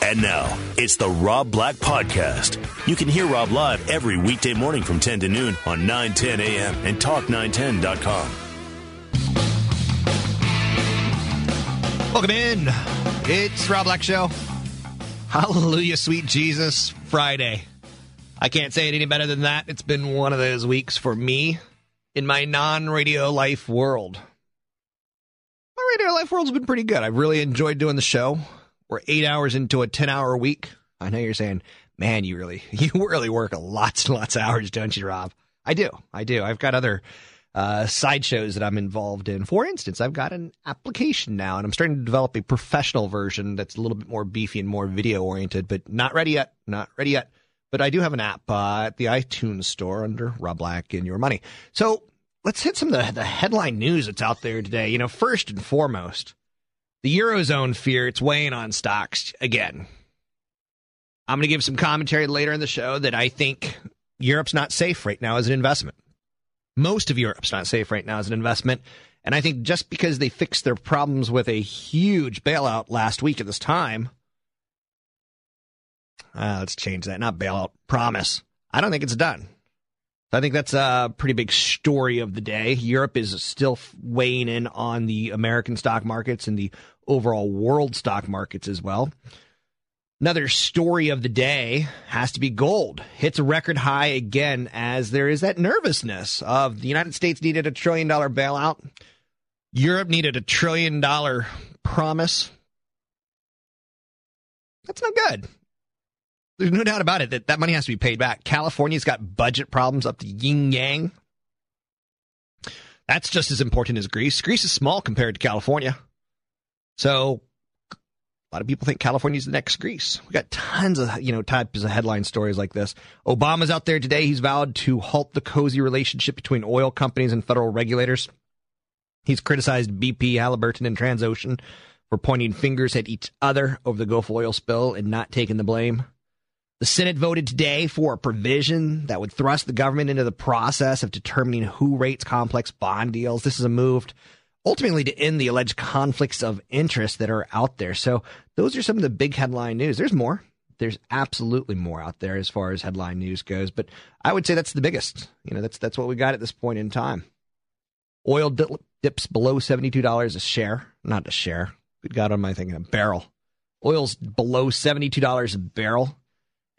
And now, it's the Rob Black Podcast. You can hear Rob live every weekday morning from 10 to noon on 910 a.m. and Talk910.com. Welcome in. It's Rob Black Show. Hallelujah, sweet Jesus, Friday. I can't say it any better than that. It's been one of those weeks for me in my non-radio life world. My radio life world's been pretty good. I really enjoyed doing the show. We're 8 hours into a 10-hour week. I know you're saying, man, you really work lots and lots of hours, don't you, Rob? I do. I've got other side shows that I'm involved in. For instance, I've got an application now, and I'm starting to develop a professional version that's a little bit more beefy and more video-oriented, but not ready yet. But I do have an app at the iTunes Store under Rob Black and Your Money. So let's hit some of the headline news that's out there today. You know, first and foremost, the Eurozone fear, it's weighing on stocks again. I'm going to give some commentary later in the show that I think Europe's not safe right now as an investment. Most of Europe's not safe right now as an investment. And I think just because they fixed their problems with a huge bailout last week at this time, let's change that. Not bailout, promise. I don't think it's done. I think that's a pretty big story of the day. Europe is still weighing in on the American stock markets and the overall world stock markets as well. Another story of the day has to be gold. Hits a record high again as there is that nervousness of the United States needed a $1 trillion bailout. Europe needed a $1 trillion promise. That's not good. There's no doubt about it that money has to be paid back. California's got budget problems up to yin-yang. That's just as important as Greece. Greece is small compared to California. So a lot of people think California's the next Greece. We got tons of, types of headline stories like this. Obama's out there today. He's vowed to halt the cozy relationship between oil companies and federal regulators. He's criticized BP, Halliburton, and Transocean for pointing fingers at each other over the Gulf oil spill and not taking the blame. The Senate voted today for a provision that would thrust the government into the process of determining who rates complex bond deals. This is a move ultimately to end the alleged conflicts of interest that are out there. So those are some of the big headline news. There's more. There's absolutely more out there as far as headline news goes. But I would say that's the biggest. That's what we got at this point in time. Oil dips below $72 a share. Not a share. Good God, am I thinking a barrel? Oil's below $72 a barrel.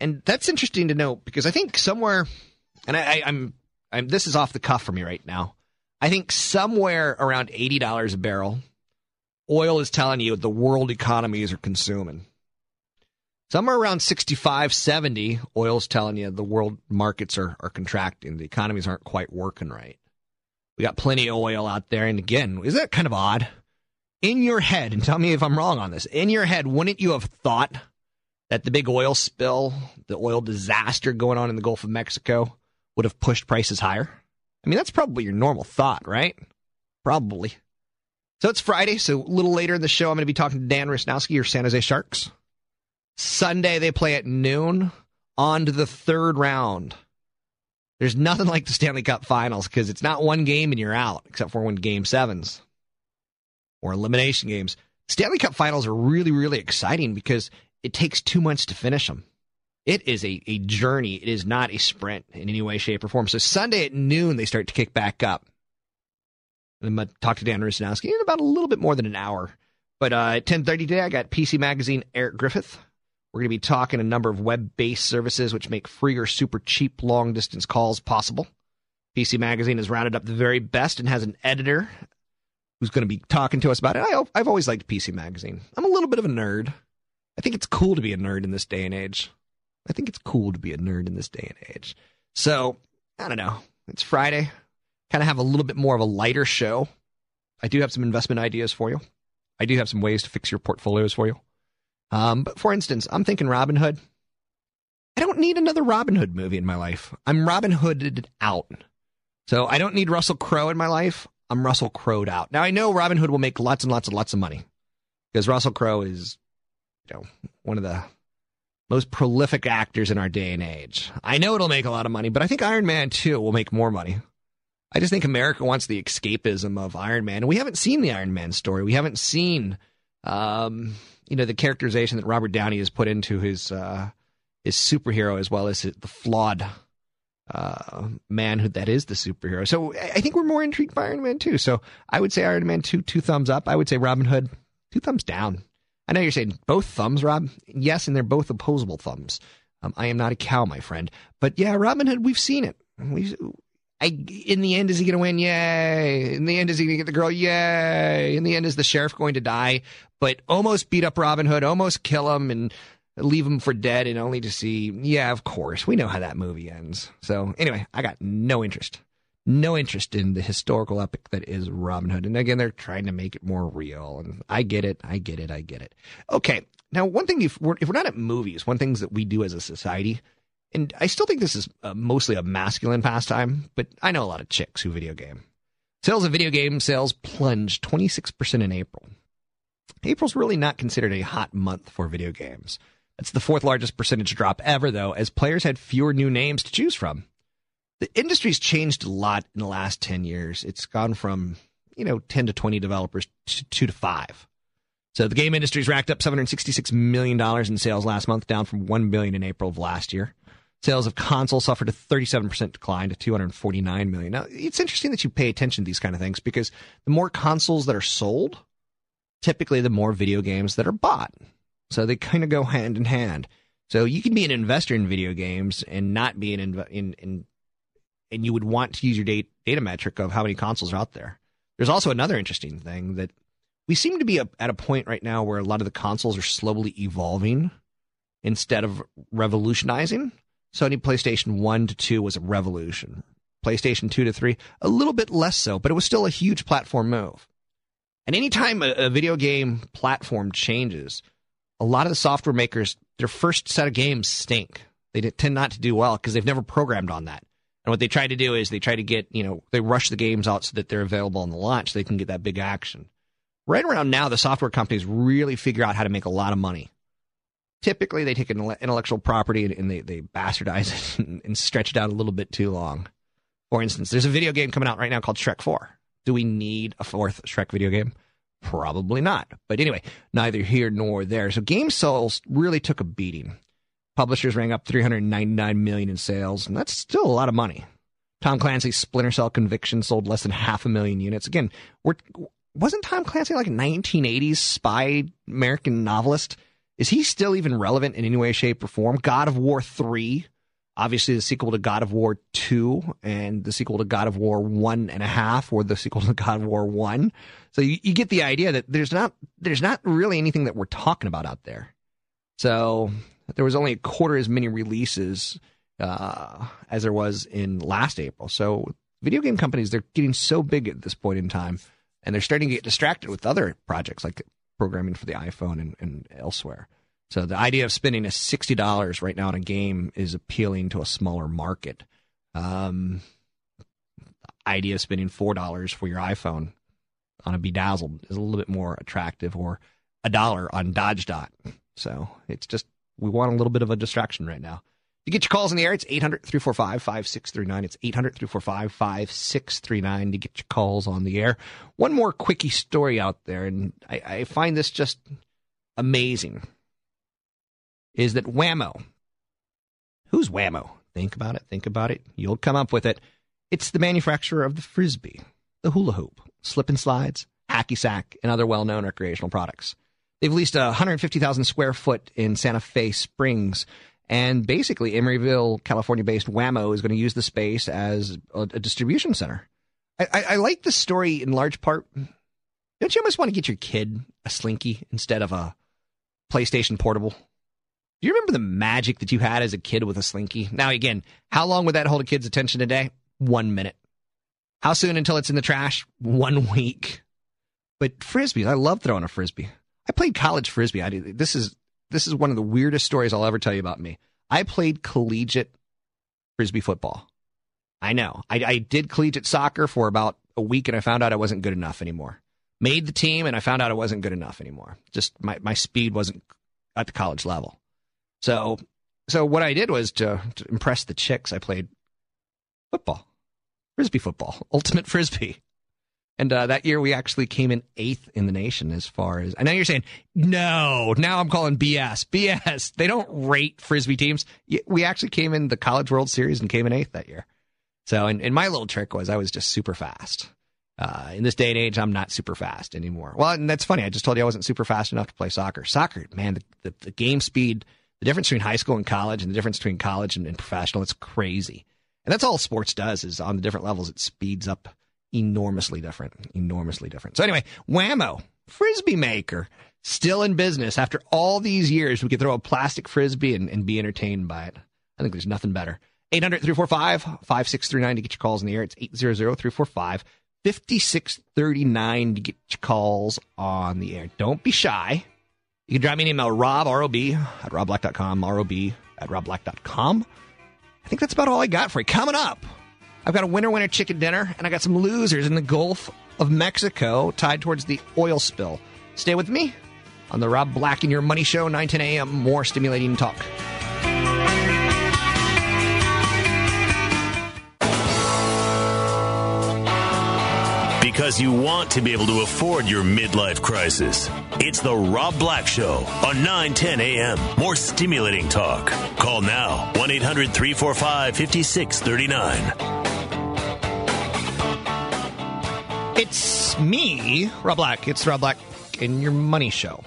And that's interesting to note because I think somewhere, and I'm this is off the cuff for me right now, I think somewhere around $80 a barrel, oil is telling you the world economies are consuming. Somewhere around 65, 70, oil's telling you the world markets are contracting. The economies aren't quite working right. We got plenty of oil out there. And again, isn't that kind of odd? In your head, and tell me if I'm wrong on this, in your head, wouldn't you have thought that the big oil spill, the oil disaster going on in the Gulf of Mexico would have pushed prices higher? I mean, that's probably your normal thought, right? Probably. So it's Friday, so a little later in the show, I'm going to be talking to Dan Rusanowsky, your San Jose Sharks. Sunday, they play at noon on to the third round. There's nothing like the Stanley Cup Finals because it's not one game and you're out, except for when Game 7s or elimination games. Stanley Cup Finals are really, really exciting because it takes 2 months to finish them. It is a journey. It is not a sprint in any way, shape, or form. So Sunday at noon, they start to kick back up. I'm going to talk to Dan Rusanowsky in about a little bit more than an hour. But at 10:30 today, I got PC Magazine Eric Griffith. We're going to be talking a number of web-based services which make free or super cheap long-distance calls possible. PC Magazine has rounded up the very best and has an editor who's going to be talking to us about it. I've always liked PC Magazine. I'm a little bit of a nerd. I think it's cool to be a nerd in this day and age. So, I don't know. It's Friday. Kind of have a little bit more of a lighter show. I do have some investment ideas for you. I do have some ways to fix your portfolios for you. But for instance, I'm thinking Robin Hood. I don't need another Robin Hood movie in my life. I'm Robin Hooded out. So I don't need Russell Crowe in my life. I'm Russell Crowed out. Now, I know Robin Hood will make lots and lots and lots of money because Russell Crowe is, you know, one of the most prolific actors in our day and age. I know it'll make a lot of money, but I think Iron Man 2 will make more money. I just think America wants the escapism of Iron Man. And we haven't seen the Iron Man story. We haven't seen, you know, the characterization that Robert Downey has put into his superhero, as well as the flawed manhood that is the superhero. So I think we're more intrigued by Iron Man 2. So I would say Iron Man 2, 2 thumbs up. I would say Robin Hood, 2 thumbs down. I know you're saying both thumbs, Rob. Yes, and they're both opposable thumbs. I am not a cow, my friend. But yeah, Robin Hood, we've seen it. In the end, is he going to win? Yay. In the end, is he going to get the girl? Yay. In the end, is the sheriff going to die? But almost beat up Robin Hood, almost kill him and leave him for dead, and only to see, yeah, of course, we know how that movie ends. So anyway, I got no interest. No interest in the historical epic that is Robin Hood. And again, they're trying to make it more real. And I get it. I get it. I get it. Okay. Now, one thing, if we're not at movies, one thing that we do as a society, and I still think this is mostly a masculine pastime, but I know a lot of chicks who video game. Sales of video game sales plunged 26% in April. April's really not considered a hot month for video games. That's the fourth largest percentage drop ever, though, as players had fewer new names to choose from. The industry's changed a lot in the last 10 years. It's gone from, 10 to 20 developers to 2 to 5. So the game industry's racked up $766 million in sales last month, down from $1 billion in April of last year. Sales of consoles suffered a 37% decline to $249 million. Now, it's interesting that you pay attention to these kind of things because the more consoles that are sold, typically the more video games that are bought. So they kind of go hand in hand. So you can be an investor in video games and not be an investor in and you would want to use your data metric of how many consoles are out there. There's also another interesting thing that we seem to be at a point right now where a lot of the consoles are slowly evolving instead of revolutionizing. Sony PlayStation 1 to 2 was a revolution. PlayStation 2 to 3, a little bit less so, but it was still a huge platform move. And anytime a video game platform changes, a lot of the software makers, their first set of games stink. They tend not to do well because they've never programmed on that. And what they try to do is they try to get, they rush the games out so that they're available on the launch so they can get that big action. Right around now, the software companies really figure out how to make a lot of money. Typically, they take an intellectual property and they bastardize it and stretch it out a little bit too long. For instance, there's a video game coming out right now called Shrek 4. Do we need a fourth Shrek video game? Probably not. But anyway, neither here nor there. So game sales really took a beating. Publishers rang up $399 million in sales, and that's still a lot of money. Tom Clancy's Splinter Cell Conviction sold less than 500,000 units. Again, wasn't Tom Clancy like a 1980s spy American novelist? Is he still even relevant in any way, shape, or form? God of War 3, obviously the sequel to God of War 2, and the sequel to God of War 1.5, or the sequel to God of War 1. So you get the idea that there's not really anything that we're talking about out there. So there was only a quarter as many releases as there was in last April. So video game companies, they're getting so big at this point in time, and they're starting to get distracted with other projects like programming for the iPhone and elsewhere. So the idea of spending $60 right now on a game is appealing to a smaller market. The idea of spending $4 for your iPhone on a Bedazzled is a little bit more attractive, or $1 on Dodge Dot. So it's just, we want a little bit of a distraction right now. To get your calls in the air, it's 800-345-5639. It's 800-345-5639 to get your calls on the air. One more quickie story out there, and I find this just amazing, is that Wham-O. Who's Wham-O? Think about it. Think about it. You'll come up with it. It's the manufacturer of the Frisbee, the hula hoop, slip and slides, hacky sack, and other well-known recreational products. They've leased 150,000 square foot in Santa Fe Springs. And basically, Emeryville, California-based Wham-O is going to use the space as a distribution center. I like this story in large part. Don't you almost want to get your kid a Slinky instead of a PlayStation Portable? Do you remember the magic that you had as a kid with a Slinky? Now, again, how long would that hold a kid's attention today? 1 minute. How soon until it's in the trash? 1 week. But Frisbees, I love throwing a Frisbee. I played college Frisbee. This is This is one of the weirdest stories I'll ever tell you about me. I played collegiate Frisbee football. I know. I did collegiate soccer for about a week, and I found out I wasn't good enough anymore. Made the team, and I found out I wasn't good enough anymore. Just my speed wasn't at the college level. So what I did was to impress the chicks, I played football, Frisbee football, ultimate Frisbee. And that year we actually came in 8th in the nation as far as... I know you're saying, no, now I'm calling BS. BS. They don't rate Frisbee teams. We actually came in the College World Series and came in 8th that year. So, and my little trick was I was just super fast. In this day and age, I'm not super fast anymore. Well, and that's funny. I just told you I wasn't super fast enough to play soccer. Soccer, man, the game speed, the difference between high school and college and the difference between college and professional, it's crazy. And that's all sports does is on the different levels, it speeds up enormously different. So anyway, Wham-O, Frisbee maker, still in business. After all these years, we could throw a plastic Frisbee and be entertained by it. I think there's nothing better. 800-345-5639 to get your calls in the air. It's 800-345-5639 to get your calls on the air. Don't be shy. You can drop me an email, Rob, R-O-B, at robblack.com, R-O-B, at robblack.com. I think that's about all I got for you. Coming up, I've got a winner chicken dinner, and I got some losers in the Gulf of Mexico tied towards the oil spill. Stay with me on the Rob Black and Your Money Show, 9:10 a.m., more stimulating talk. Because you want to be able to afford your midlife crisis. It's the Rob Black Show on 9:10 a.m. More stimulating talk. Call now, 1-800-345-5639. It's me, Rob Black. It's Rob Black and Your Money Show.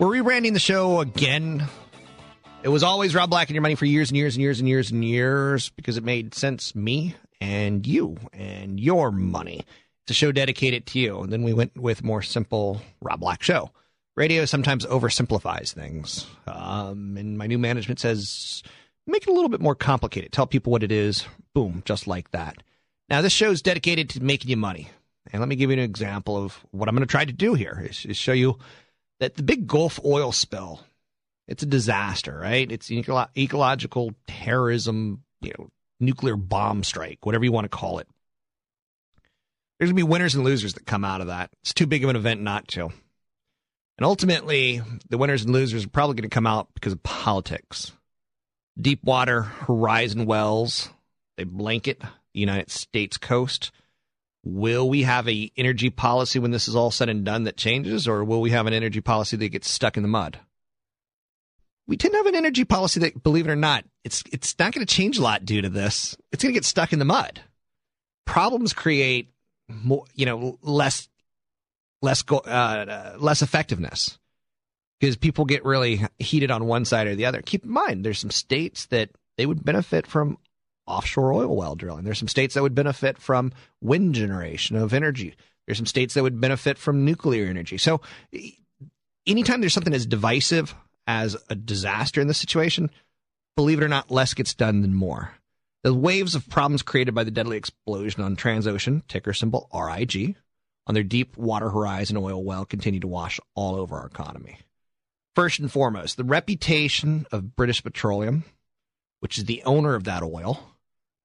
We're rebranding the show again. It was always Rob Black and Your Money for years and years and years and years and years because it made sense, me and you and your money. A show dedicated to you. And then we went with more simple Rob Black Show. Radio sometimes oversimplifies things. And my new management says, make it a little bit more complicated. Tell people what it is. Boom, just like that. Now, this show is dedicated to making you money. And let me give you an example of what I'm going to try to do here is show you that the big Gulf oil spill, it's a disaster, right? It's ecological terrorism, nuclear bomb strike, whatever you want to call it. There's going to be winners and losers that come out of that. It's too big of an event not to. And ultimately, the winners and losers are probably going to come out because of politics. Deepwater Horizon wells, they blanket the United States coast. Will we have an energy policy when this is all said and done that changes, or will we have an energy policy that gets stuck in the mud? We tend to have an energy policy that, believe it or not, it's not going to change a lot due to this. It's going to get stuck in the mud. Problems create more, less effectiveness because people get really heated on one side or the other. Keep in mind, there's some states that they would benefit from offshore oil well drilling. There's some states that would benefit from wind generation of energy. There's some states that would benefit from nuclear energy. So anytime there's something as divisive as a disaster in this situation, believe it or not, less gets done than more. The waves of problems created by the deadly explosion on Transocean, ticker symbol RIG, on their Deepwater Horizon oil well continue to wash all over our economy. First and foremost, the reputation of British Petroleum, which is the owner of that oil,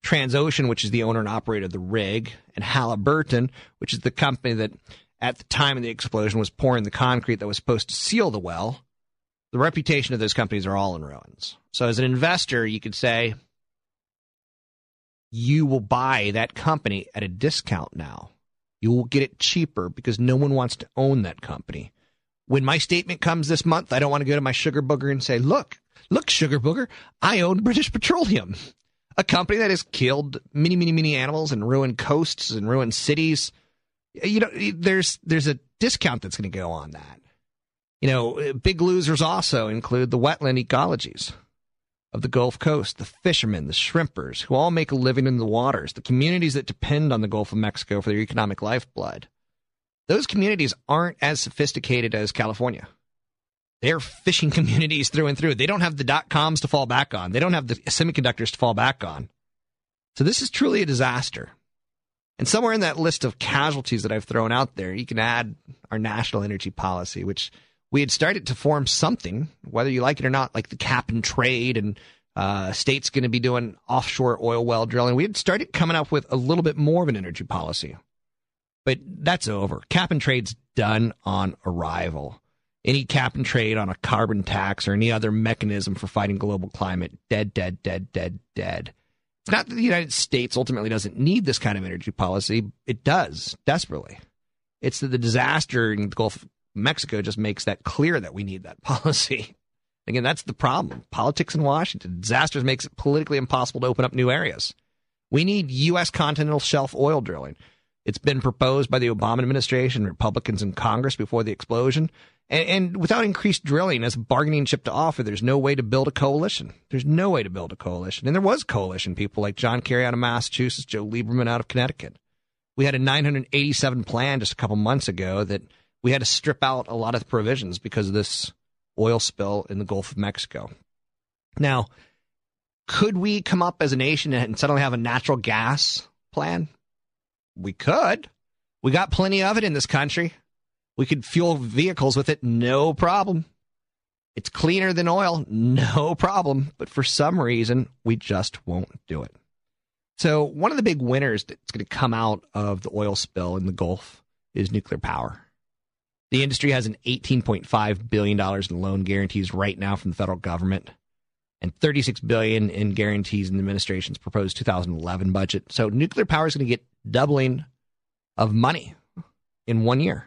Transocean, which is the owner and operator of the rig, and Halliburton, which is the company that at the time of the explosion was pouring the concrete that was supposed to seal the well. The reputation of those companies are all in ruins. So as an investor, you could say, you will buy that company at a discount now. You will get it cheaper because no one wants to own that company. When my statement comes this month, I don't want to go to my sugar booger and say, look, sugar booger, I own British Petroleum, a company that has killed many, many, many animals and ruined coasts and ruined cities. There's a discount that's going to go on that. Big losers also include the wetland ecologies of the Gulf Coast, the fishermen, the shrimpers, who all make a living in the waters, the communities that depend on the Gulf of Mexico for their economic lifeblood. Those communities aren't as sophisticated as California. They're fishing communities through and through. They don't have the dot-coms to fall back on. They don't have the semiconductors to fall back on. So this is truly a disaster. And somewhere in that list of casualties that I've thrown out there, you can add our national energy policy, which we had started to form something, whether you like it or not, like the cap and trade, and state's going to be doing offshore oil well drilling. We had started coming up with a little bit more of an energy policy, but that's over. Cap and trade's done on arrival. Any cap and trade on a carbon tax or any other mechanism for fighting global climate, dead. It's not that the United States ultimately doesn't need this kind of energy policy. It does, desperately. It's that the disaster in the Gulf of Mexico just makes that clear that we need that policy. Again, that's the problem. Politics in Washington. Disasters makes it politically impossible to open up new areas. We need U.S. continental shelf oil drilling. It's been proposed by the Obama administration, Republicans in Congress before the explosion. And without increased drilling as a bargaining chip to offer, there's no way to build a coalition. And there was coalition people like John Kerry out of Massachusetts, Joe Lieberman out of Connecticut. We had a 987 plan just a couple months ago that we had to strip out a lot of the provisions because of this oil spill in the Gulf of Mexico. Now, could we come up as a nation and suddenly have a natural gas plan? We could. We got plenty of it in this country. We could fuel vehicles with it, no problem. It's cleaner than oil, no problem. But for some reason, we just won't do it. So one of the big winners that's going to come out of the oil spill in the Gulf is nuclear power. The industry has an $18.5 billion in loan guarantees right now from the federal government and $36 billion in guarantees in the administration's proposed 2011 budget. So nuclear power is going to get doubling of money in 1 year.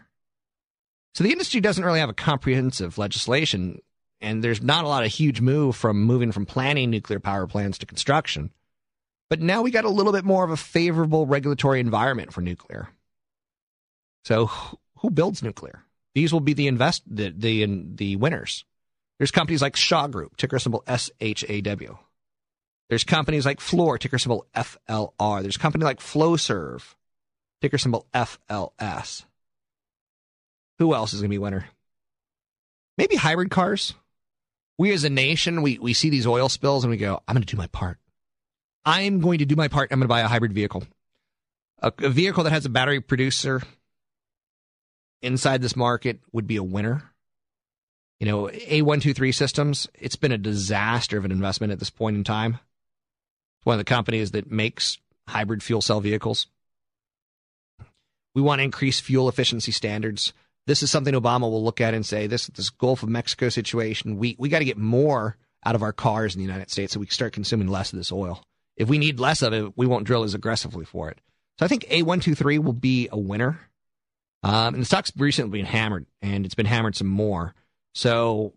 So the industry doesn't really have a comprehensive legislation, and there's not a lot of huge move from moving from planning nuclear power plants to construction. But now we got a little bit more of a favorable regulatory environment for nuclear. So who builds nuclear? These will be the winners. There's companies like Shaw Group, ticker symbol SHAW. There's companies like Fluor, ticker symbol FLR. There's company like Flowserve, ticker symbol FLS. Who else is going to be a winner? Maybe hybrid cars. We as a nation, we see these oil spills and we go, I'm going to do my part. I'm going to do my part. I'm going to buy a hybrid vehicle. A vehicle that has a battery producer inside this market would be a winner. You know, A123 Systems, it's been a disaster of an investment at this point in time. It's one of the companies that makes hybrid fuel cell vehicles. We want to increase fuel efficiency standards. This is something Obama will look at and say, this Gulf of Mexico situation, we got to get more out of our cars in the United States so we can start consuming less of this oil. If we need less of it, we won't drill as aggressively for it. So I think A123 will be a winner. And the stock's recently been hammered, and it's been hammered some more. So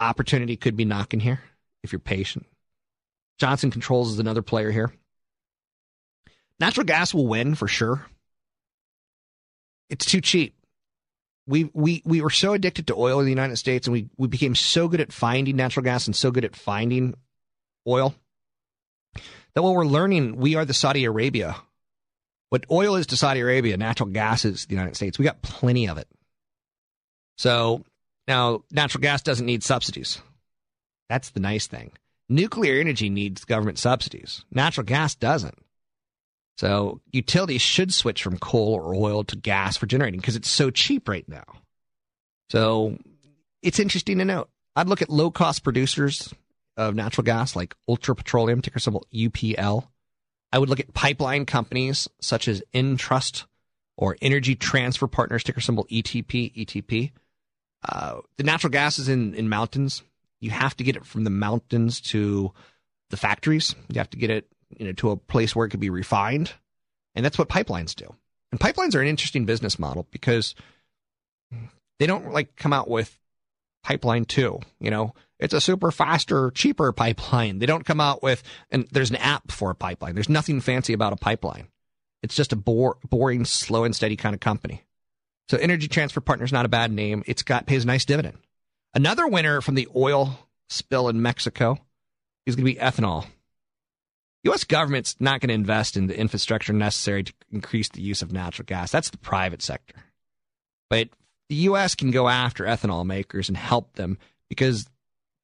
opportunity could be knocking here if you're patient. Johnson Controls is another player here. Natural gas will win for sure. It's too cheap. We were so addicted to oil in the United States, and we became so good at finding natural gas and so good at finding oil that what we're learning, we are the Saudi Arabia. What oil is to Saudi Arabia, natural gas is the United States. We got plenty of it. So now natural gas doesn't need subsidies. That's the nice thing. Nuclear energy needs government subsidies. Natural gas doesn't. So utilities should switch from coal or oil to gas for generating because it's so cheap right now. So it's interesting to note. I'd look at low-cost producers of natural gas like Ultra Petroleum, ticker symbol UPL. I would look at pipeline companies such as Entrust or Energy Transfer Partners, ticker symbol ETP. The natural gas is in mountains. You have to get it from the mountains to the factories. You have to get it to a place where it could be refined. And that's what pipelines do. And pipelines are an interesting business model because they don't come out with pipeline 2. It's a super faster, cheaper pipeline. They don't come out with, and there's an app for a pipeline. There's nothing fancy about a pipeline. It's just a boring, slow and steady kind of company. So Energy Transfer Partners, not a bad name. It's pays a nice dividend. Another winner from the oil spill in Mexico is going to be ethanol. U.S. government's not going to invest in the infrastructure necessary to increase the use of natural gas. That's the private sector. But the U.S. can go after ethanol makers and help them because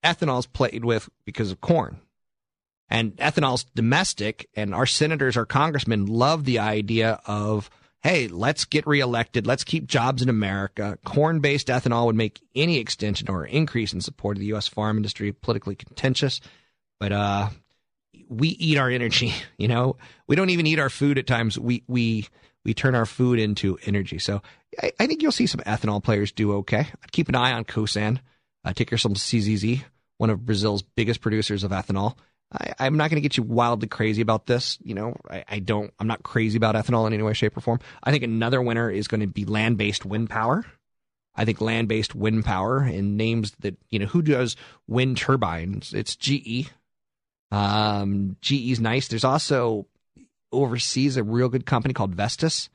ethanol is played with because of corn. And ethanol's domestic, and our senators, our congressmen love the idea of hey, let's get reelected. Let's keep jobs in America. Corn-based ethanol would make any extension or increase in support of the U.S. farm industry politically contentious. But we eat our energy, you know. We don't even eat our food at times. We turn our food into energy. So I think you'll see some ethanol players do okay. I'd keep an eye on Cosan, ticker symbol CZZ, one of Brazil's biggest producers of ethanol. I'm not going to get you wildly crazy about this. You know, I'm not crazy about ethanol in any way, shape, or form. I think another winner is going to be land-based wind power. I think land-based wind power and names that, you know, who does wind turbines? It's GE. GE's nice. There's also overseas a real good company called Vestas.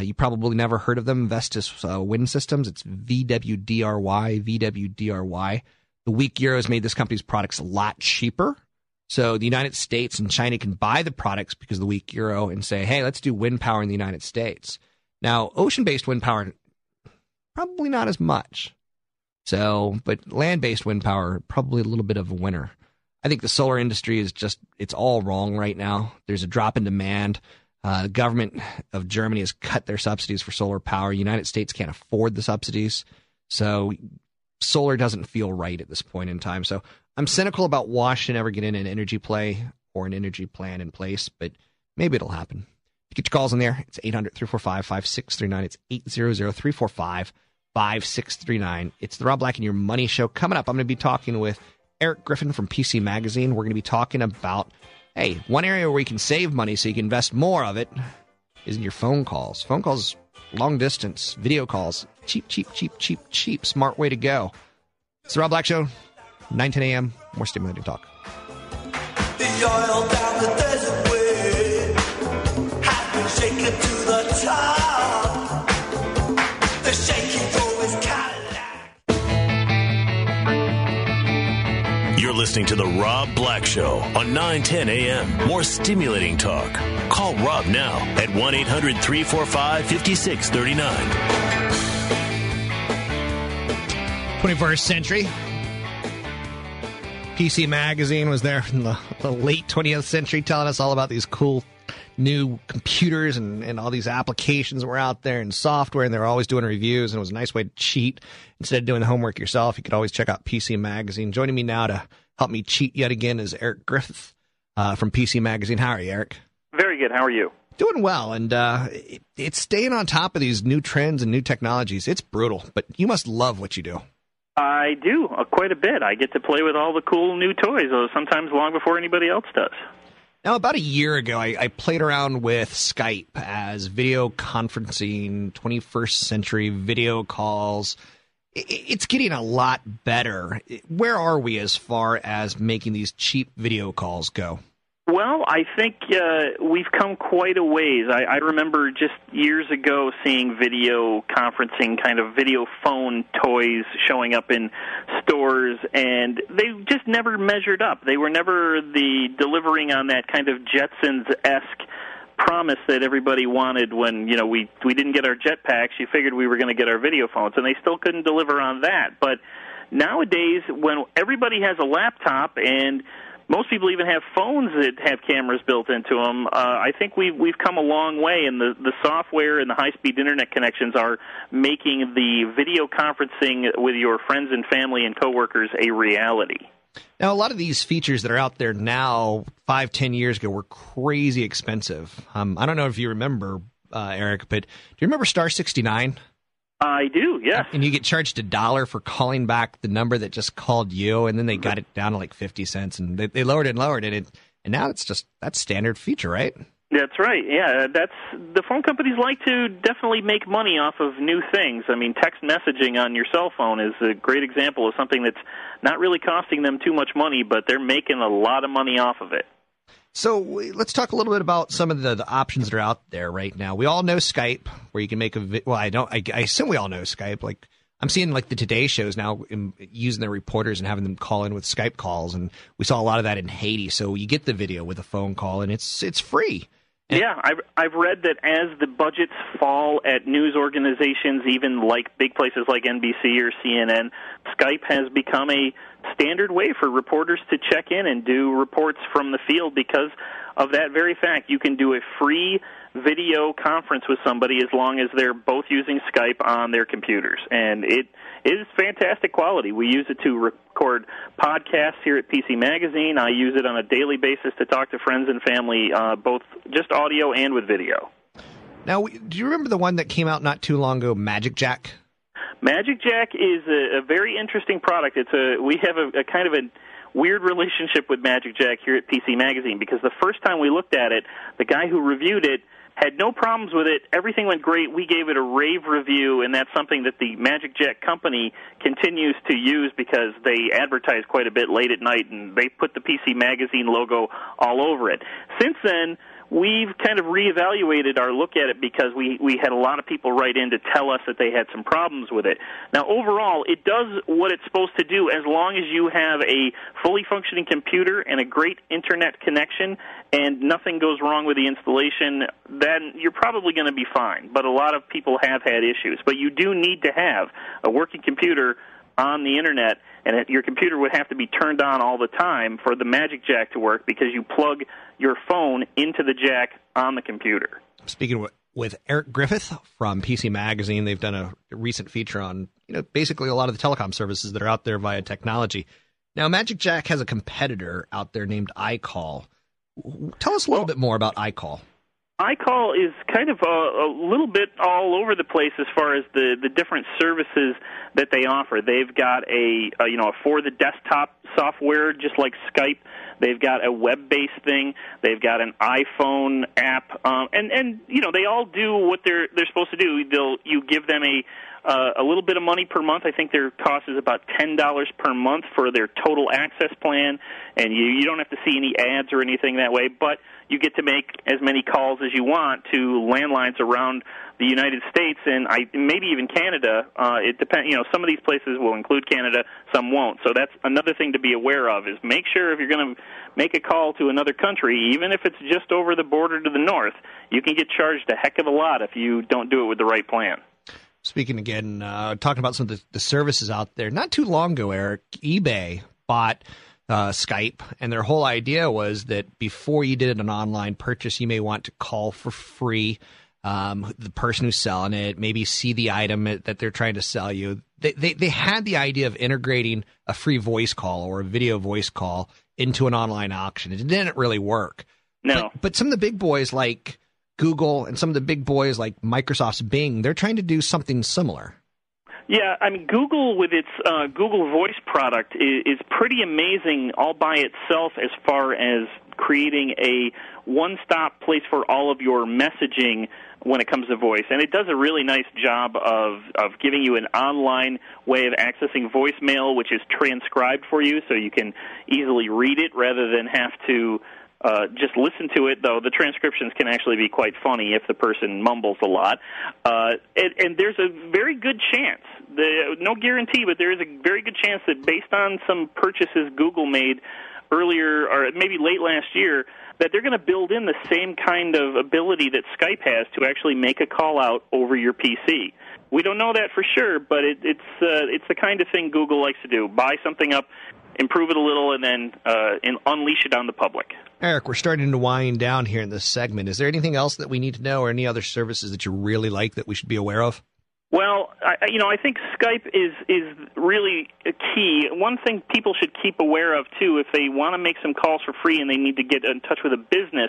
You probably never heard of them, Vestas Wind Systems. It's VWDRY. The weak euro has made this company's products a lot cheaper. So the United States and China can buy the products because of the weak euro and say, hey, let's do wind power in the United States. Now, ocean-based wind power, probably not as much. So, but land-based wind power, probably a little bit of a winner. I think the solar industry is just, it's all wrong right now. There's a drop in demand. The government of Germany has cut their subsidies for solar power. The United States can't afford the subsidies. So solar doesn't feel right at this point in time. So I'm cynical about Washington ever getting an energy play or an energy plan in place, but maybe it'll happen. You get your calls in there. It's 800-345-5639. It's 800-345-5639. It's the Rob Black and Your Money Show. Coming up, I'm going to be talking with Eric Griffith from PC Magazine. We're going to be talking about, hey, one area where you can save money so you can invest more of it is in your phone calls. Phone calls, long distance, video calls, cheap. Smart way to go. It's the Rob Black Show. 9:10 a.m. More stimulating talk. The oil down the desert way has been shaken to the top. The shaking flow is Cadillac. You're listening to the Rob Black Show on 9:10 a.m. More stimulating talk. Call Rob now at 1-800-345-5639. 21st century. PC Magazine was there in the late 20th century telling us all about these cool new computers and all these applications that were out there and software, and they were always doing reviews, and it was a nice way to cheat. Instead of doing the homework yourself, you could always check out PC Magazine. Joining me now to help me cheat yet again is Eric Griffith from PC Magazine. How are you, Eric? Very good. How are you? Doing well, and it's staying on top of these new trends and new technologies. It's brutal, but you must love what you do. I do, quite a bit. I get to play with all the cool new toys, sometimes long before anybody else does. Now, about a year ago, I played around with Skype as video conferencing, 21st century video calls. It's getting a lot better. Where are we as far as making these cheap video calls go? Well, I think we've come quite a ways. I remember just years ago seeing video conferencing, kind of video phone toys showing up in stores, and they just never measured up. They were never delivering on that kind of Jetsons-esque promise that everybody wanted when, you know, we didn't get our jetpacks. You figured we were going to get our video phones, and they still couldn't deliver on that. But nowadays, when everybody has a laptop and most people even have phones that have cameras built into them. I think we've come a long way, and the software and the high-speed internet connections are making the video conferencing with your friends and family and coworkers a reality. Now, a lot of these features that are out there now, 5-10 years ago, were crazy expensive. I don't know if you remember, Eric, but do you remember Star 69? I do, yes. And you get charged $1 for calling back the number that just called you, and then they got it down to like 50 cents, and they lowered it, and now it's just that standard feature, right? That's right, yeah. The phone companies like to definitely make money off of new things. I mean, text messaging on your cell phone is a great example of something that's not really costing them too much money, but they're making a lot of money off of it. So let's talk a little bit about some of the options that are out there right now. We all know Skype, where you can make I assume we all know Skype. Like I'm seeing like the Today shows now using their reporters and having them call in with Skype calls, and we saw a lot of that in Haiti. So you get the video with a phone call, and it's free. And yeah, I've read that as the budgets fall at news organizations, even like big places like NBC or CNN, Skype has become a standard way for reporters to check in and do reports from the field because of that very fact. You can do a free video conference with somebody as long as they're both using Skype on their computers. And it is fantastic quality. We use it to record podcasts here at PC Magazine. I use it on a daily basis to talk to friends and family, both just audio and with video. Now, do you remember the one that came out not too long ago, Magic Jack? Magic Jack is a very interesting product. We have a kind of a weird relationship with Magic Jack here at PC Magazine, because the first time we looked at it, the guy who reviewed it had no problems with it. Everything went great. We gave it a rave review, and that's something that the Magic Jack company continues to use because they advertise quite a bit late at night, and they put the PC Magazine logo all over it. Since then, we've kind of reevaluated our look at it because we had a lot of people write in to tell us that they had some problems with it. Now, overall, it does what it's supposed to do as long as you have a fully functioning computer and a great internet connection and nothing goes wrong with the installation. Then you're probably going to be fine, but a lot of people have had issues. But you do need to have a working computer on the internet, and your computer would have to be turned on all the time for the Magic Jack to work, because you plug your phone into the jack on the computer. Speaking with Eric Griffith from PC Magazine, they've done a recent feature on basically a lot of the telecom services that are out there via technology. Now, Magic Jack has a competitor out there named iCall. Tell us a little bit more about iCall. iCall is kind of a little bit all over the place as far as the different services that they offer. They've got a for the desktop software, just like Skype. They've got a web-based thing. They've got an iPhone app, and they all do what they're supposed to do. You give them a little bit of money per month. I think their cost is about $10 per month for their total access plan, and you don't have to see any ads or anything that way, but you get to make as many calls as you want to landlines around the United States and maybe even Canada. It depends. Some of these places will include Canada, some won't. So that's another thing to be aware of, is make sure if you're going to make a call to another country, even if it's just over the border to the north, you can get charged a heck of a lot if you don't do it with the right plan. Speaking again, talking about some of the services out there, not too long ago, Eric, eBay bought Skype, and their whole idea was that before you did an online purchase, you may want to call for free the person who's selling it, maybe see the item that they're trying to sell you. They had the idea of integrating a free voice call or a video voice call into an online auction. It didn't really work. No. But some of the big boys like Google and some of the big boys like Microsoft's Bing, they're trying to do something similar. Yeah, I mean, Google with its Google Voice product is pretty amazing all by itself as far as creating a one-stop place for all of your messaging when it comes to voice. And it does a really nice job of giving you an online way of accessing voicemail, which is transcribed for you so you can easily read it rather than have to just listen to it, though the transcriptions can actually be quite funny if the person mumbles a lot. And there's a very good chance, no guarantee, but there is a very good chance that based on some purchases Google made earlier or maybe late last year, that they're going to build in the same kind of ability that Skype has to actually make a call out over your PC. We don't know that for sure, but it's the kind of thing Google likes to do, buy something up, improve it a little, and then unleash it on the public. Eric, we're starting to wind down here in this segment. Is there anything else that we need to know or any other services that you really like that we should be aware of? Well, I think Skype is really a key. One thing people should keep aware of, too, if they want to make some calls for free and they need to get in touch with a business,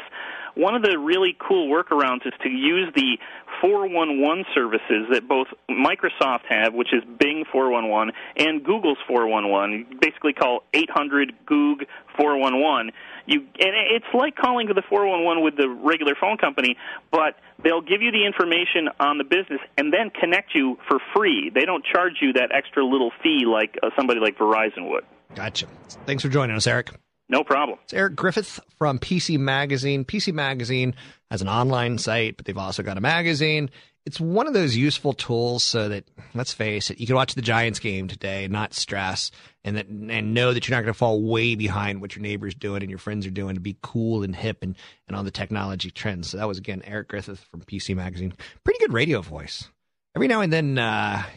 one of the really cool workarounds is to use the 411 services that both Microsoft have, which is Bing 411, and Google's 411. You basically call 800-GOOG-411. And it's like calling to the 411 with the regular phone company, but they'll give you the information on the business and then connect you for free. They don't charge you that extra little fee like somebody like Verizon would. Gotcha. Thanks for joining us, Eric. No problem. It's Eric Griffith from PC Magazine. PC Magazine has an online site, but they've also got a magazine. It's one of those useful tools so that, let's face it, you can watch the Giants game today and not stress and know that you're not going to fall way behind what your neighbor's doing and your friends are doing, to be cool and hip and on the technology trends. So that was, again, Eric Griffith from PC Magazine. Pretty good radio voice. Every now and then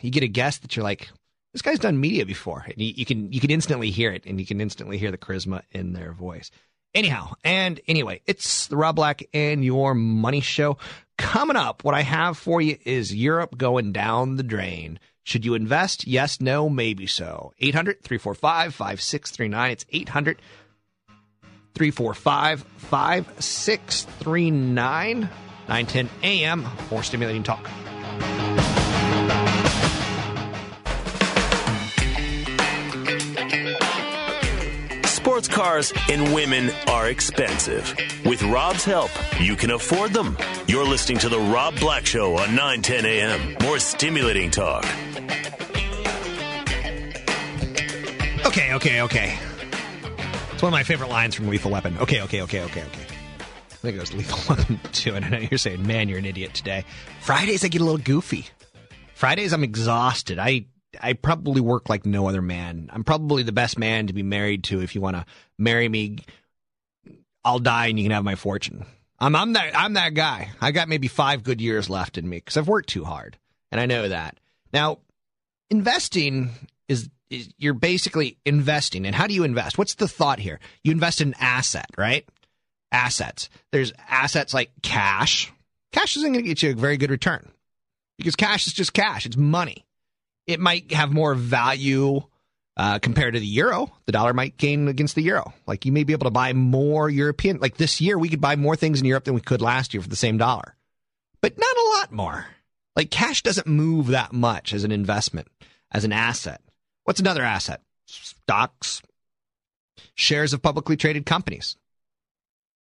you get a guest that you're like, this guy's done media before. And you can instantly hear it, and you can instantly hear the charisma in their voice. Anyhow, and anyway, it's the Rob Black and Your Money Show. Coming up, what I have for you is Europe going down the drain. Should you invest? Yes, no, maybe so. 800-345-5639. It's 800-345-5639. 9:10 a.m. for Stimulating Talk. Sports cars and women are expensive. With Rob's help, you can afford them. You're listening to The Rob Black Show on 9:10 a.m. More stimulating talk. Okay. It's one of my favorite lines from Lethal Weapon. Okay. I think it was Lethal Weapon 2, and I know you're saying, man, you're an idiot today. Fridays, I get a little goofy. Fridays, I'm exhausted. I probably work like no other man. I'm probably the best man to be married to. If you want to marry me, I'll die and you can have my fortune. I'm that guy. I got maybe 5 good years left in me because I've worked too hard, and I know that. Now, investing is you're basically investing. And how do you invest? What's the thought here? You invest in an asset, right? Assets. There's assets like cash. Cash isn't going to get you a very good return because cash is just cash. It's money. It might have more value compared to the euro. The dollar might gain against the euro. Like, you may be able to buy more European. Like, this year, we could buy more things in Europe than we could last year for the same dollar. But not a lot more. Like, cash doesn't move that much as an investment, as an asset. What's another asset? Stocks, shares of publicly traded companies.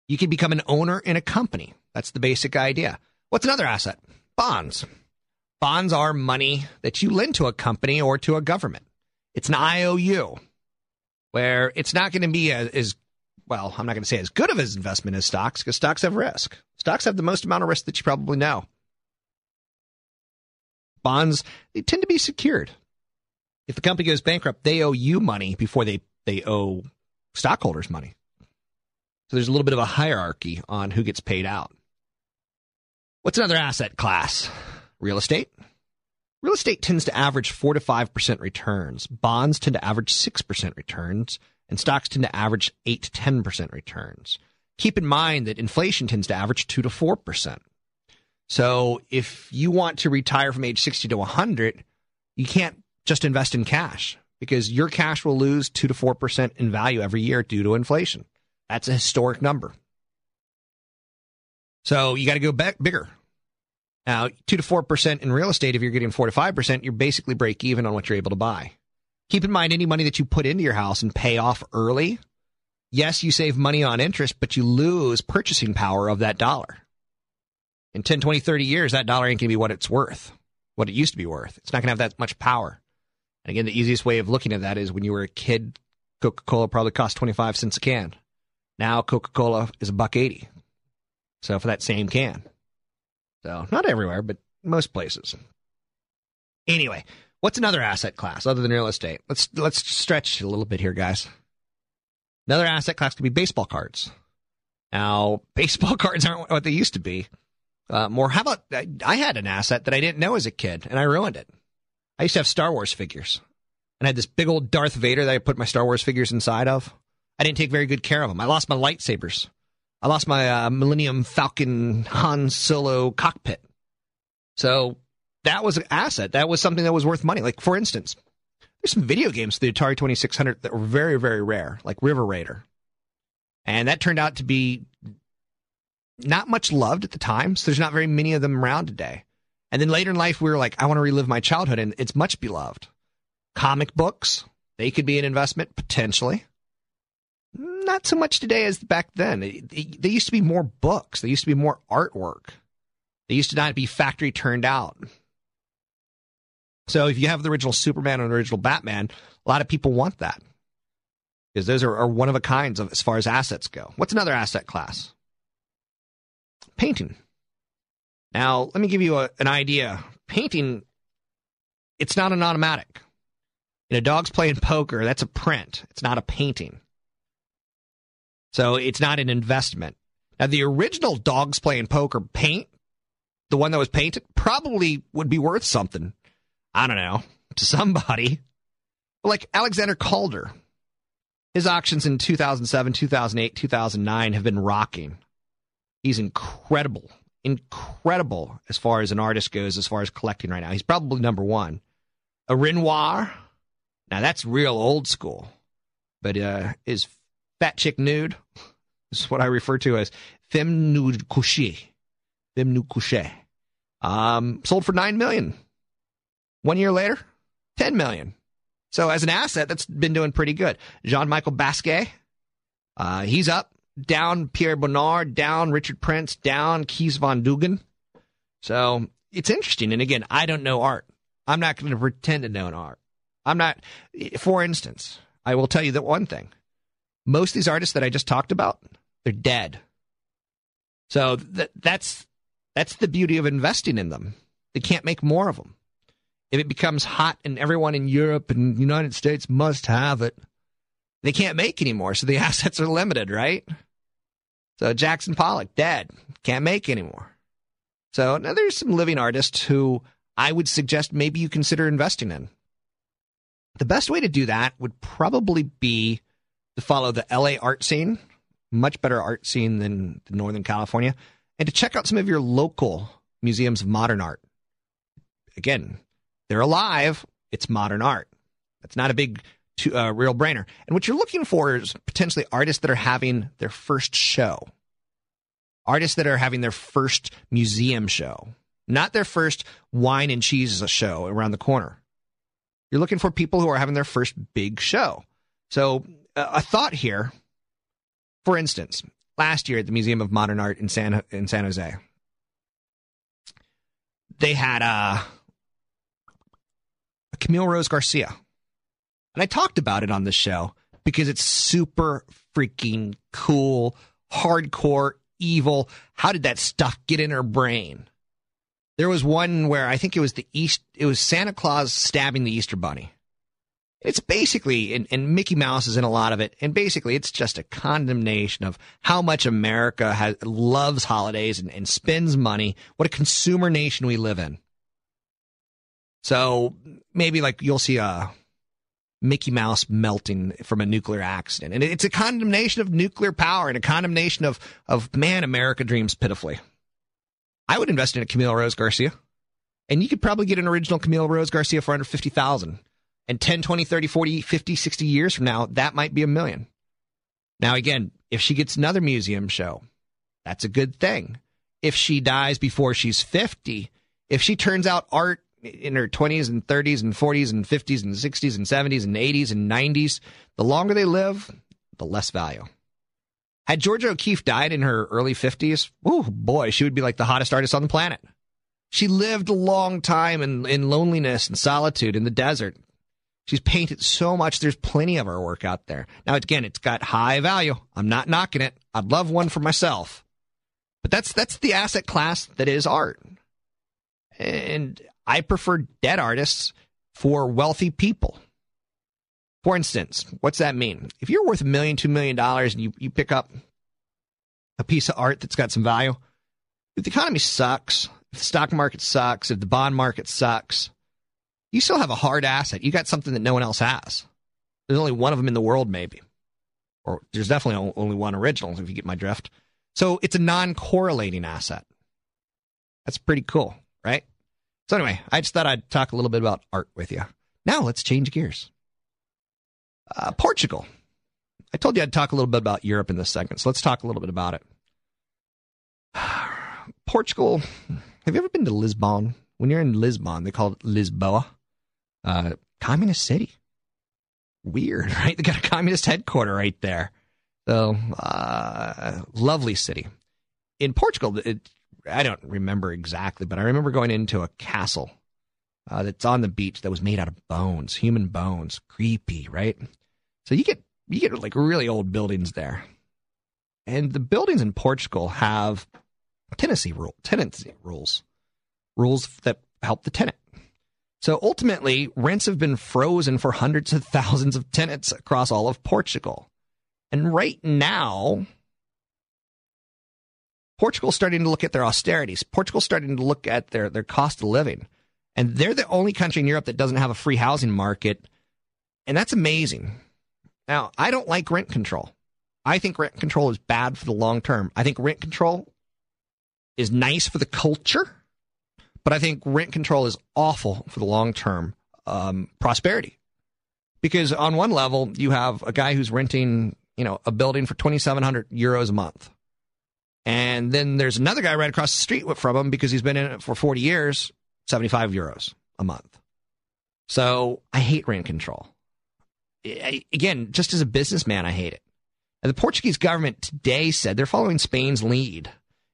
You could become an owner in a company. That's the basic idea. What's another asset? Bonds. Bonds are money that you lend to a company or to a government. It's an IOU, where it's not going to be I'm not going to say as good of an investment as stocks, because stocks have risk. Stocks have the most amount of risk that you probably know. Bonds, they tend to be secured. If the company goes bankrupt, they owe you money before they owe stockholders money. So there's a little bit of a hierarchy on who gets paid out. What's another asset class? Real estate. Real estate tends to average 4 to 5% returns. Bonds tend to average 6% returns, and stocks tend to average 8 to 10% returns. Keep in mind that inflation tends to average 2 to 4%. So if you want to retire from age 60 to 100, you can't just invest in cash, because your cash will lose 2 to 4% in value every year due to inflation. That's a historic number. So you got to go back bigger. Now, 2 to 4% in real estate, if you're getting 4 to 5%, you're basically break even on what you're able to buy. Keep in mind, any money that you put into your house and pay off early, yes, you save money on interest, but you lose purchasing power of that dollar. In 10, 20, 30 years, that dollar ain't going to be what it's worth, what it used to be worth. It's not going to have that much power. And again, the easiest way of looking at that is when you were a kid, Coca-Cola probably cost 25 cents a can. Now Coca-Cola is $1.80. So for that same can. So not everywhere, but most places. Anyway, what's another asset class other than real estate? Let's stretch a little bit here, guys. Another asset class could be baseball cards. Now, baseball cards aren't what they used to be. I had an asset that I didn't know as a kid, and I ruined it. I used to have Star Wars figures, and I had this big old Darth Vader that I put my Star Wars figures inside of. I didn't take very good care of them. I lost my lightsabers. I lost my Millennium Falcon Han Solo cockpit. So that was an asset. That was something that was worth money. Like, for instance, there's some video games for the Atari 2600 that were very, very rare, like River Raider. And that turned out to be not much loved at the time, so there's not very many of them around today. And then later in life, we were like, I want to relive my childhood, and it's much beloved. Comic books, they could be an investment, potentially. Not so much today as back then. They used to be more books. They used to be more artwork. They used to not be factory turned out. So if you have the original Superman and the original Batman, a lot of people want that, because those are one of a kinds of, as far as assets go. What's another asset class? Painting. Now, let me give you an idea. Painting, it's not an automatic. You know, dogs playing poker, that's a print. It's not a painting. So it's not an investment. Now, the original dogs playing poker paint, the one that was painted, probably would be worth something. I don't know, to somebody. Like Alexander Calder. His auctions in 2007, 2008, 2009 have been rocking. He's incredible as far as an artist goes, as far as collecting right now. He's probably number one. A Renoir. Now, that's real old school. But is Fat Chick Nude? This is what I refer to as Femme Nude Couchée. Femme Nude Couchée. Sold for $9 million. 1 year later, $10 million. So as an asset, that's been doing pretty good. Jean-Michel Basquiat, he's up. Down Pierre Bonnard, down Richard Prince, down Kees van Dugen. So it's interesting. And again, I don't know art. I'm not going to pretend to know an art. I'm not. For instance, I will tell you that one thing. Most of these artists that I just talked about, they're dead. So that's the beauty of investing in them. They can't make more of them. If it becomes hot and everyone in Europe and the United States must have it, they can't make anymore. So the assets are limited, right? So Jackson Pollock, dead, can't make anymore. So now there's some living artists who I would suggest maybe you consider investing in. The best way to do that would probably be to follow the LA art scene, much better art scene than Northern California, and to check out some of your local museums of modern art. Again, they're alive. It's modern art. That's not a big real brainer. And what you're looking for is potentially artists that are having their first show. Artists that are having their first museum show. Not their first wine and cheese show around the corner. You're looking for people who are having their first big show. So a thought here, for instance, last year at the Museum of Modern Art in San Jose, they had a Camille Rose Garcia. And I talked about it on this show because it's super freaking cool, hardcore, evil. How did that stuff get in her brain? There was one where I think it was Santa Claus stabbing the Easter Bunny. It's basically, and Mickey Mouse is in a lot of it, and basically it's just a condemnation of how much America loves holidays and spends money, what a consumer nation we live in. So maybe like you'll see a Mickey Mouse melting from a nuclear accident. And it's a condemnation of nuclear power and a condemnation of man, America dreams pitifully. I would invest in a Camille Rose Garcia. And you could probably get an original Camille Rose Garcia for under $50,000. And 10, 20, 30, 40, 50, 60 years from now, that might be $1 million. Now, again, if she gets another museum show, that's a good thing. If she dies before she's 50, if she turns out art in her 20s and 30s and 40s and 50s and 60s and 70s and 80s and 90s, the longer they live, the less value. Had Georgia O'Keeffe died in her early 50s, oh boy, she would be like the hottest artist on the planet. She lived a long time in loneliness and solitude in the desert. She's painted so much. There's plenty of her work out there. Now, again, it's got high value. I'm not knocking it. I'd love one for myself. But that's the asset class that is art. And I prefer dead artists for wealthy people. For instance, what's that mean? If you're worth $1 million, $2 million, and you pick up a piece of art that's got some value, if the economy sucks, if the stock market sucks, if the bond market sucks, you still have a hard asset. You got something that no one else has. There's only one of them in the world, maybe. Or there's definitely only one original, if you get my drift. So it's a non-correlating asset. That's pretty cool, right? So anyway, I just thought I'd talk a little bit about art with you. Now let's change gears. Portugal. I told you I'd talk a little bit about Europe in this segment, so let's talk a little bit about it. Portugal. Have you ever been to Lisbon? When you're in Lisbon, they call it Lisboa. Communist city. Weird, right? They got a communist headquarters right there. So, lovely city. In Portugal, I don't remember exactly, but I remember going into a castle that's on the beach that was made out of bones, human bones. Creepy, right? So you get like really old buildings there. And the buildings in Portugal have tenancy rules that help the tenant. So ultimately, rents have been frozen for hundreds of thousands of tenants across all of Portugal. And right now, Portugal's starting to look at their austerities. Portugal's starting to look at their cost of living. And they're the only country in Europe that doesn't have a free housing market. And that's amazing. Now, I don't like rent control. I think rent control is bad for the long term. I think rent control is nice for the culture, but I think rent control is awful for the long-term prosperity. Because on one level, you have a guy who's renting, you know, a building for 2,700 euros a month. And then there's another guy right across the street from him because he's been in it for 40 years, 75 euros a month. So I hate rent control. Again, just as a businessman, I hate it. And the Portuguese government today said they're following Spain's lead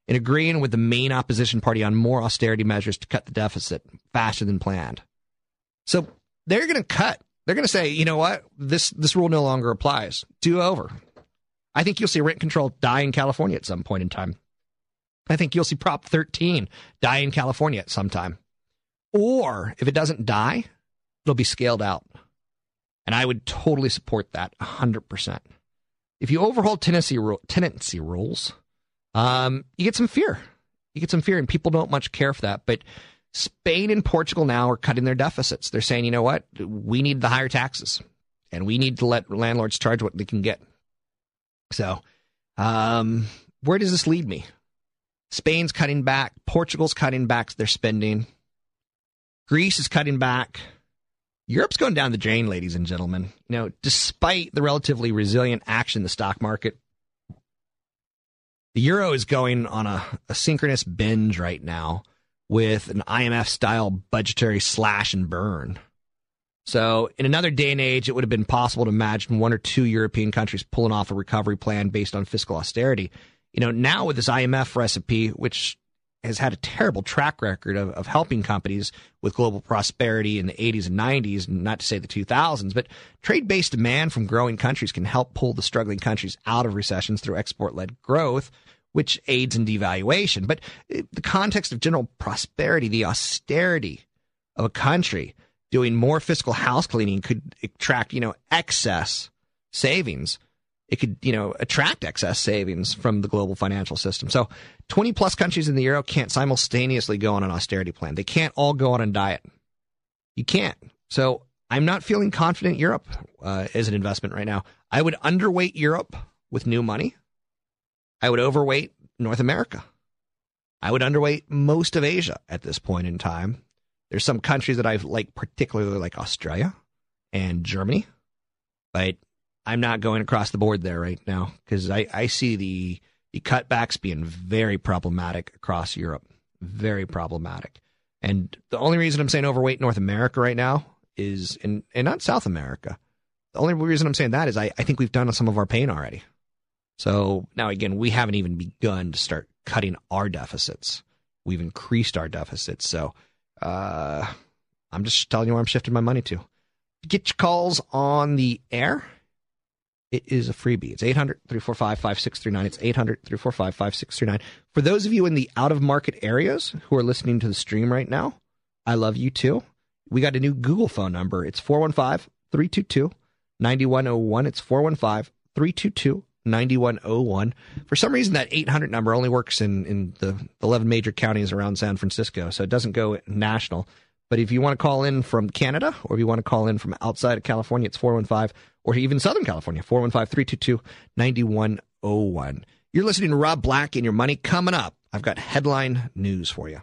in agreeing with the main opposition party on more austerity measures to cut the deficit faster than planned. So they're going to cut. They're going to say, you know what, this rule no longer applies. Do over. I think you'll see rent control die in California at some point in time. I think you'll see Prop 13 die in California at some time. Or if it doesn't die, it'll be scaled out. And I would totally support that 100%. If you overhaul tenancy rules, you get some fear. You get some fear, and people don't much care for that. But Spain and Portugal now are cutting their deficits. They're saying, you know what? We need the higher taxes, and we need to let landlords charge what they can get. So where does this lead me? Spain's cutting back. Portugal's cutting back their spending. Greece is cutting back. Europe's going down the drain, ladies and gentlemen. You know, despite the relatively resilient action in the stock market, the euro is going on a synchronous binge right now with an IMF-style budgetary slash and burn. So in another day and age, it would have been possible to imagine one or two European countries pulling off a recovery plan based on fiscal austerity. You know, now with this IMF recipe, which has had a terrible track record of helping companies with global prosperity in the 80s and 90s, and not to say the 2000s, but trade-based demand from growing countries can help pull the struggling countries out of recessions through export-led growth, which aids in devaluation. But the context of general prosperity, the austerity of a country doing more fiscal house cleaning could attract, you know, excess savings. It could, you know, attract excess savings from the global financial system. So 20 plus countries in the euro can't simultaneously go on an austerity plan. They can't all go on a diet. You can't. So I'm not feeling confident Europe is an investment right now. I would underweight Europe with new money. I would overweight North America. I would underweight most of Asia at this point in time. There's some countries that I like, particularly like Australia and Germany, but I'm not going across the board there right now because I see the cutbacks being very problematic across Europe, very problematic. And the only reason I'm saying overweight North America right now is, and not South America, the only reason I'm saying that is I think we've done some of our pain already. So now, again, we haven't even begun to start cutting our deficits. We've increased our deficits. So I'm just telling you where I'm shifting my money to. Get your calls on the air. It is a freebie. It's 800-345-5639. It's 800-345-5639. For those of you in the out-of-market areas who are listening to the stream right now, I love you too. We got a new Google phone number. It's 415-322-9101. It's 415-322-9101. For some reason, that 800 number only works in the 11 major counties around San Francisco, so it doesn't go national. But if you want to call in from Canada, or if you want to call in from outside of California, it's 415, or even Southern California, 415-322-9101. You're listening to Rob Black and Your Money. Coming up, I've got headline news for you.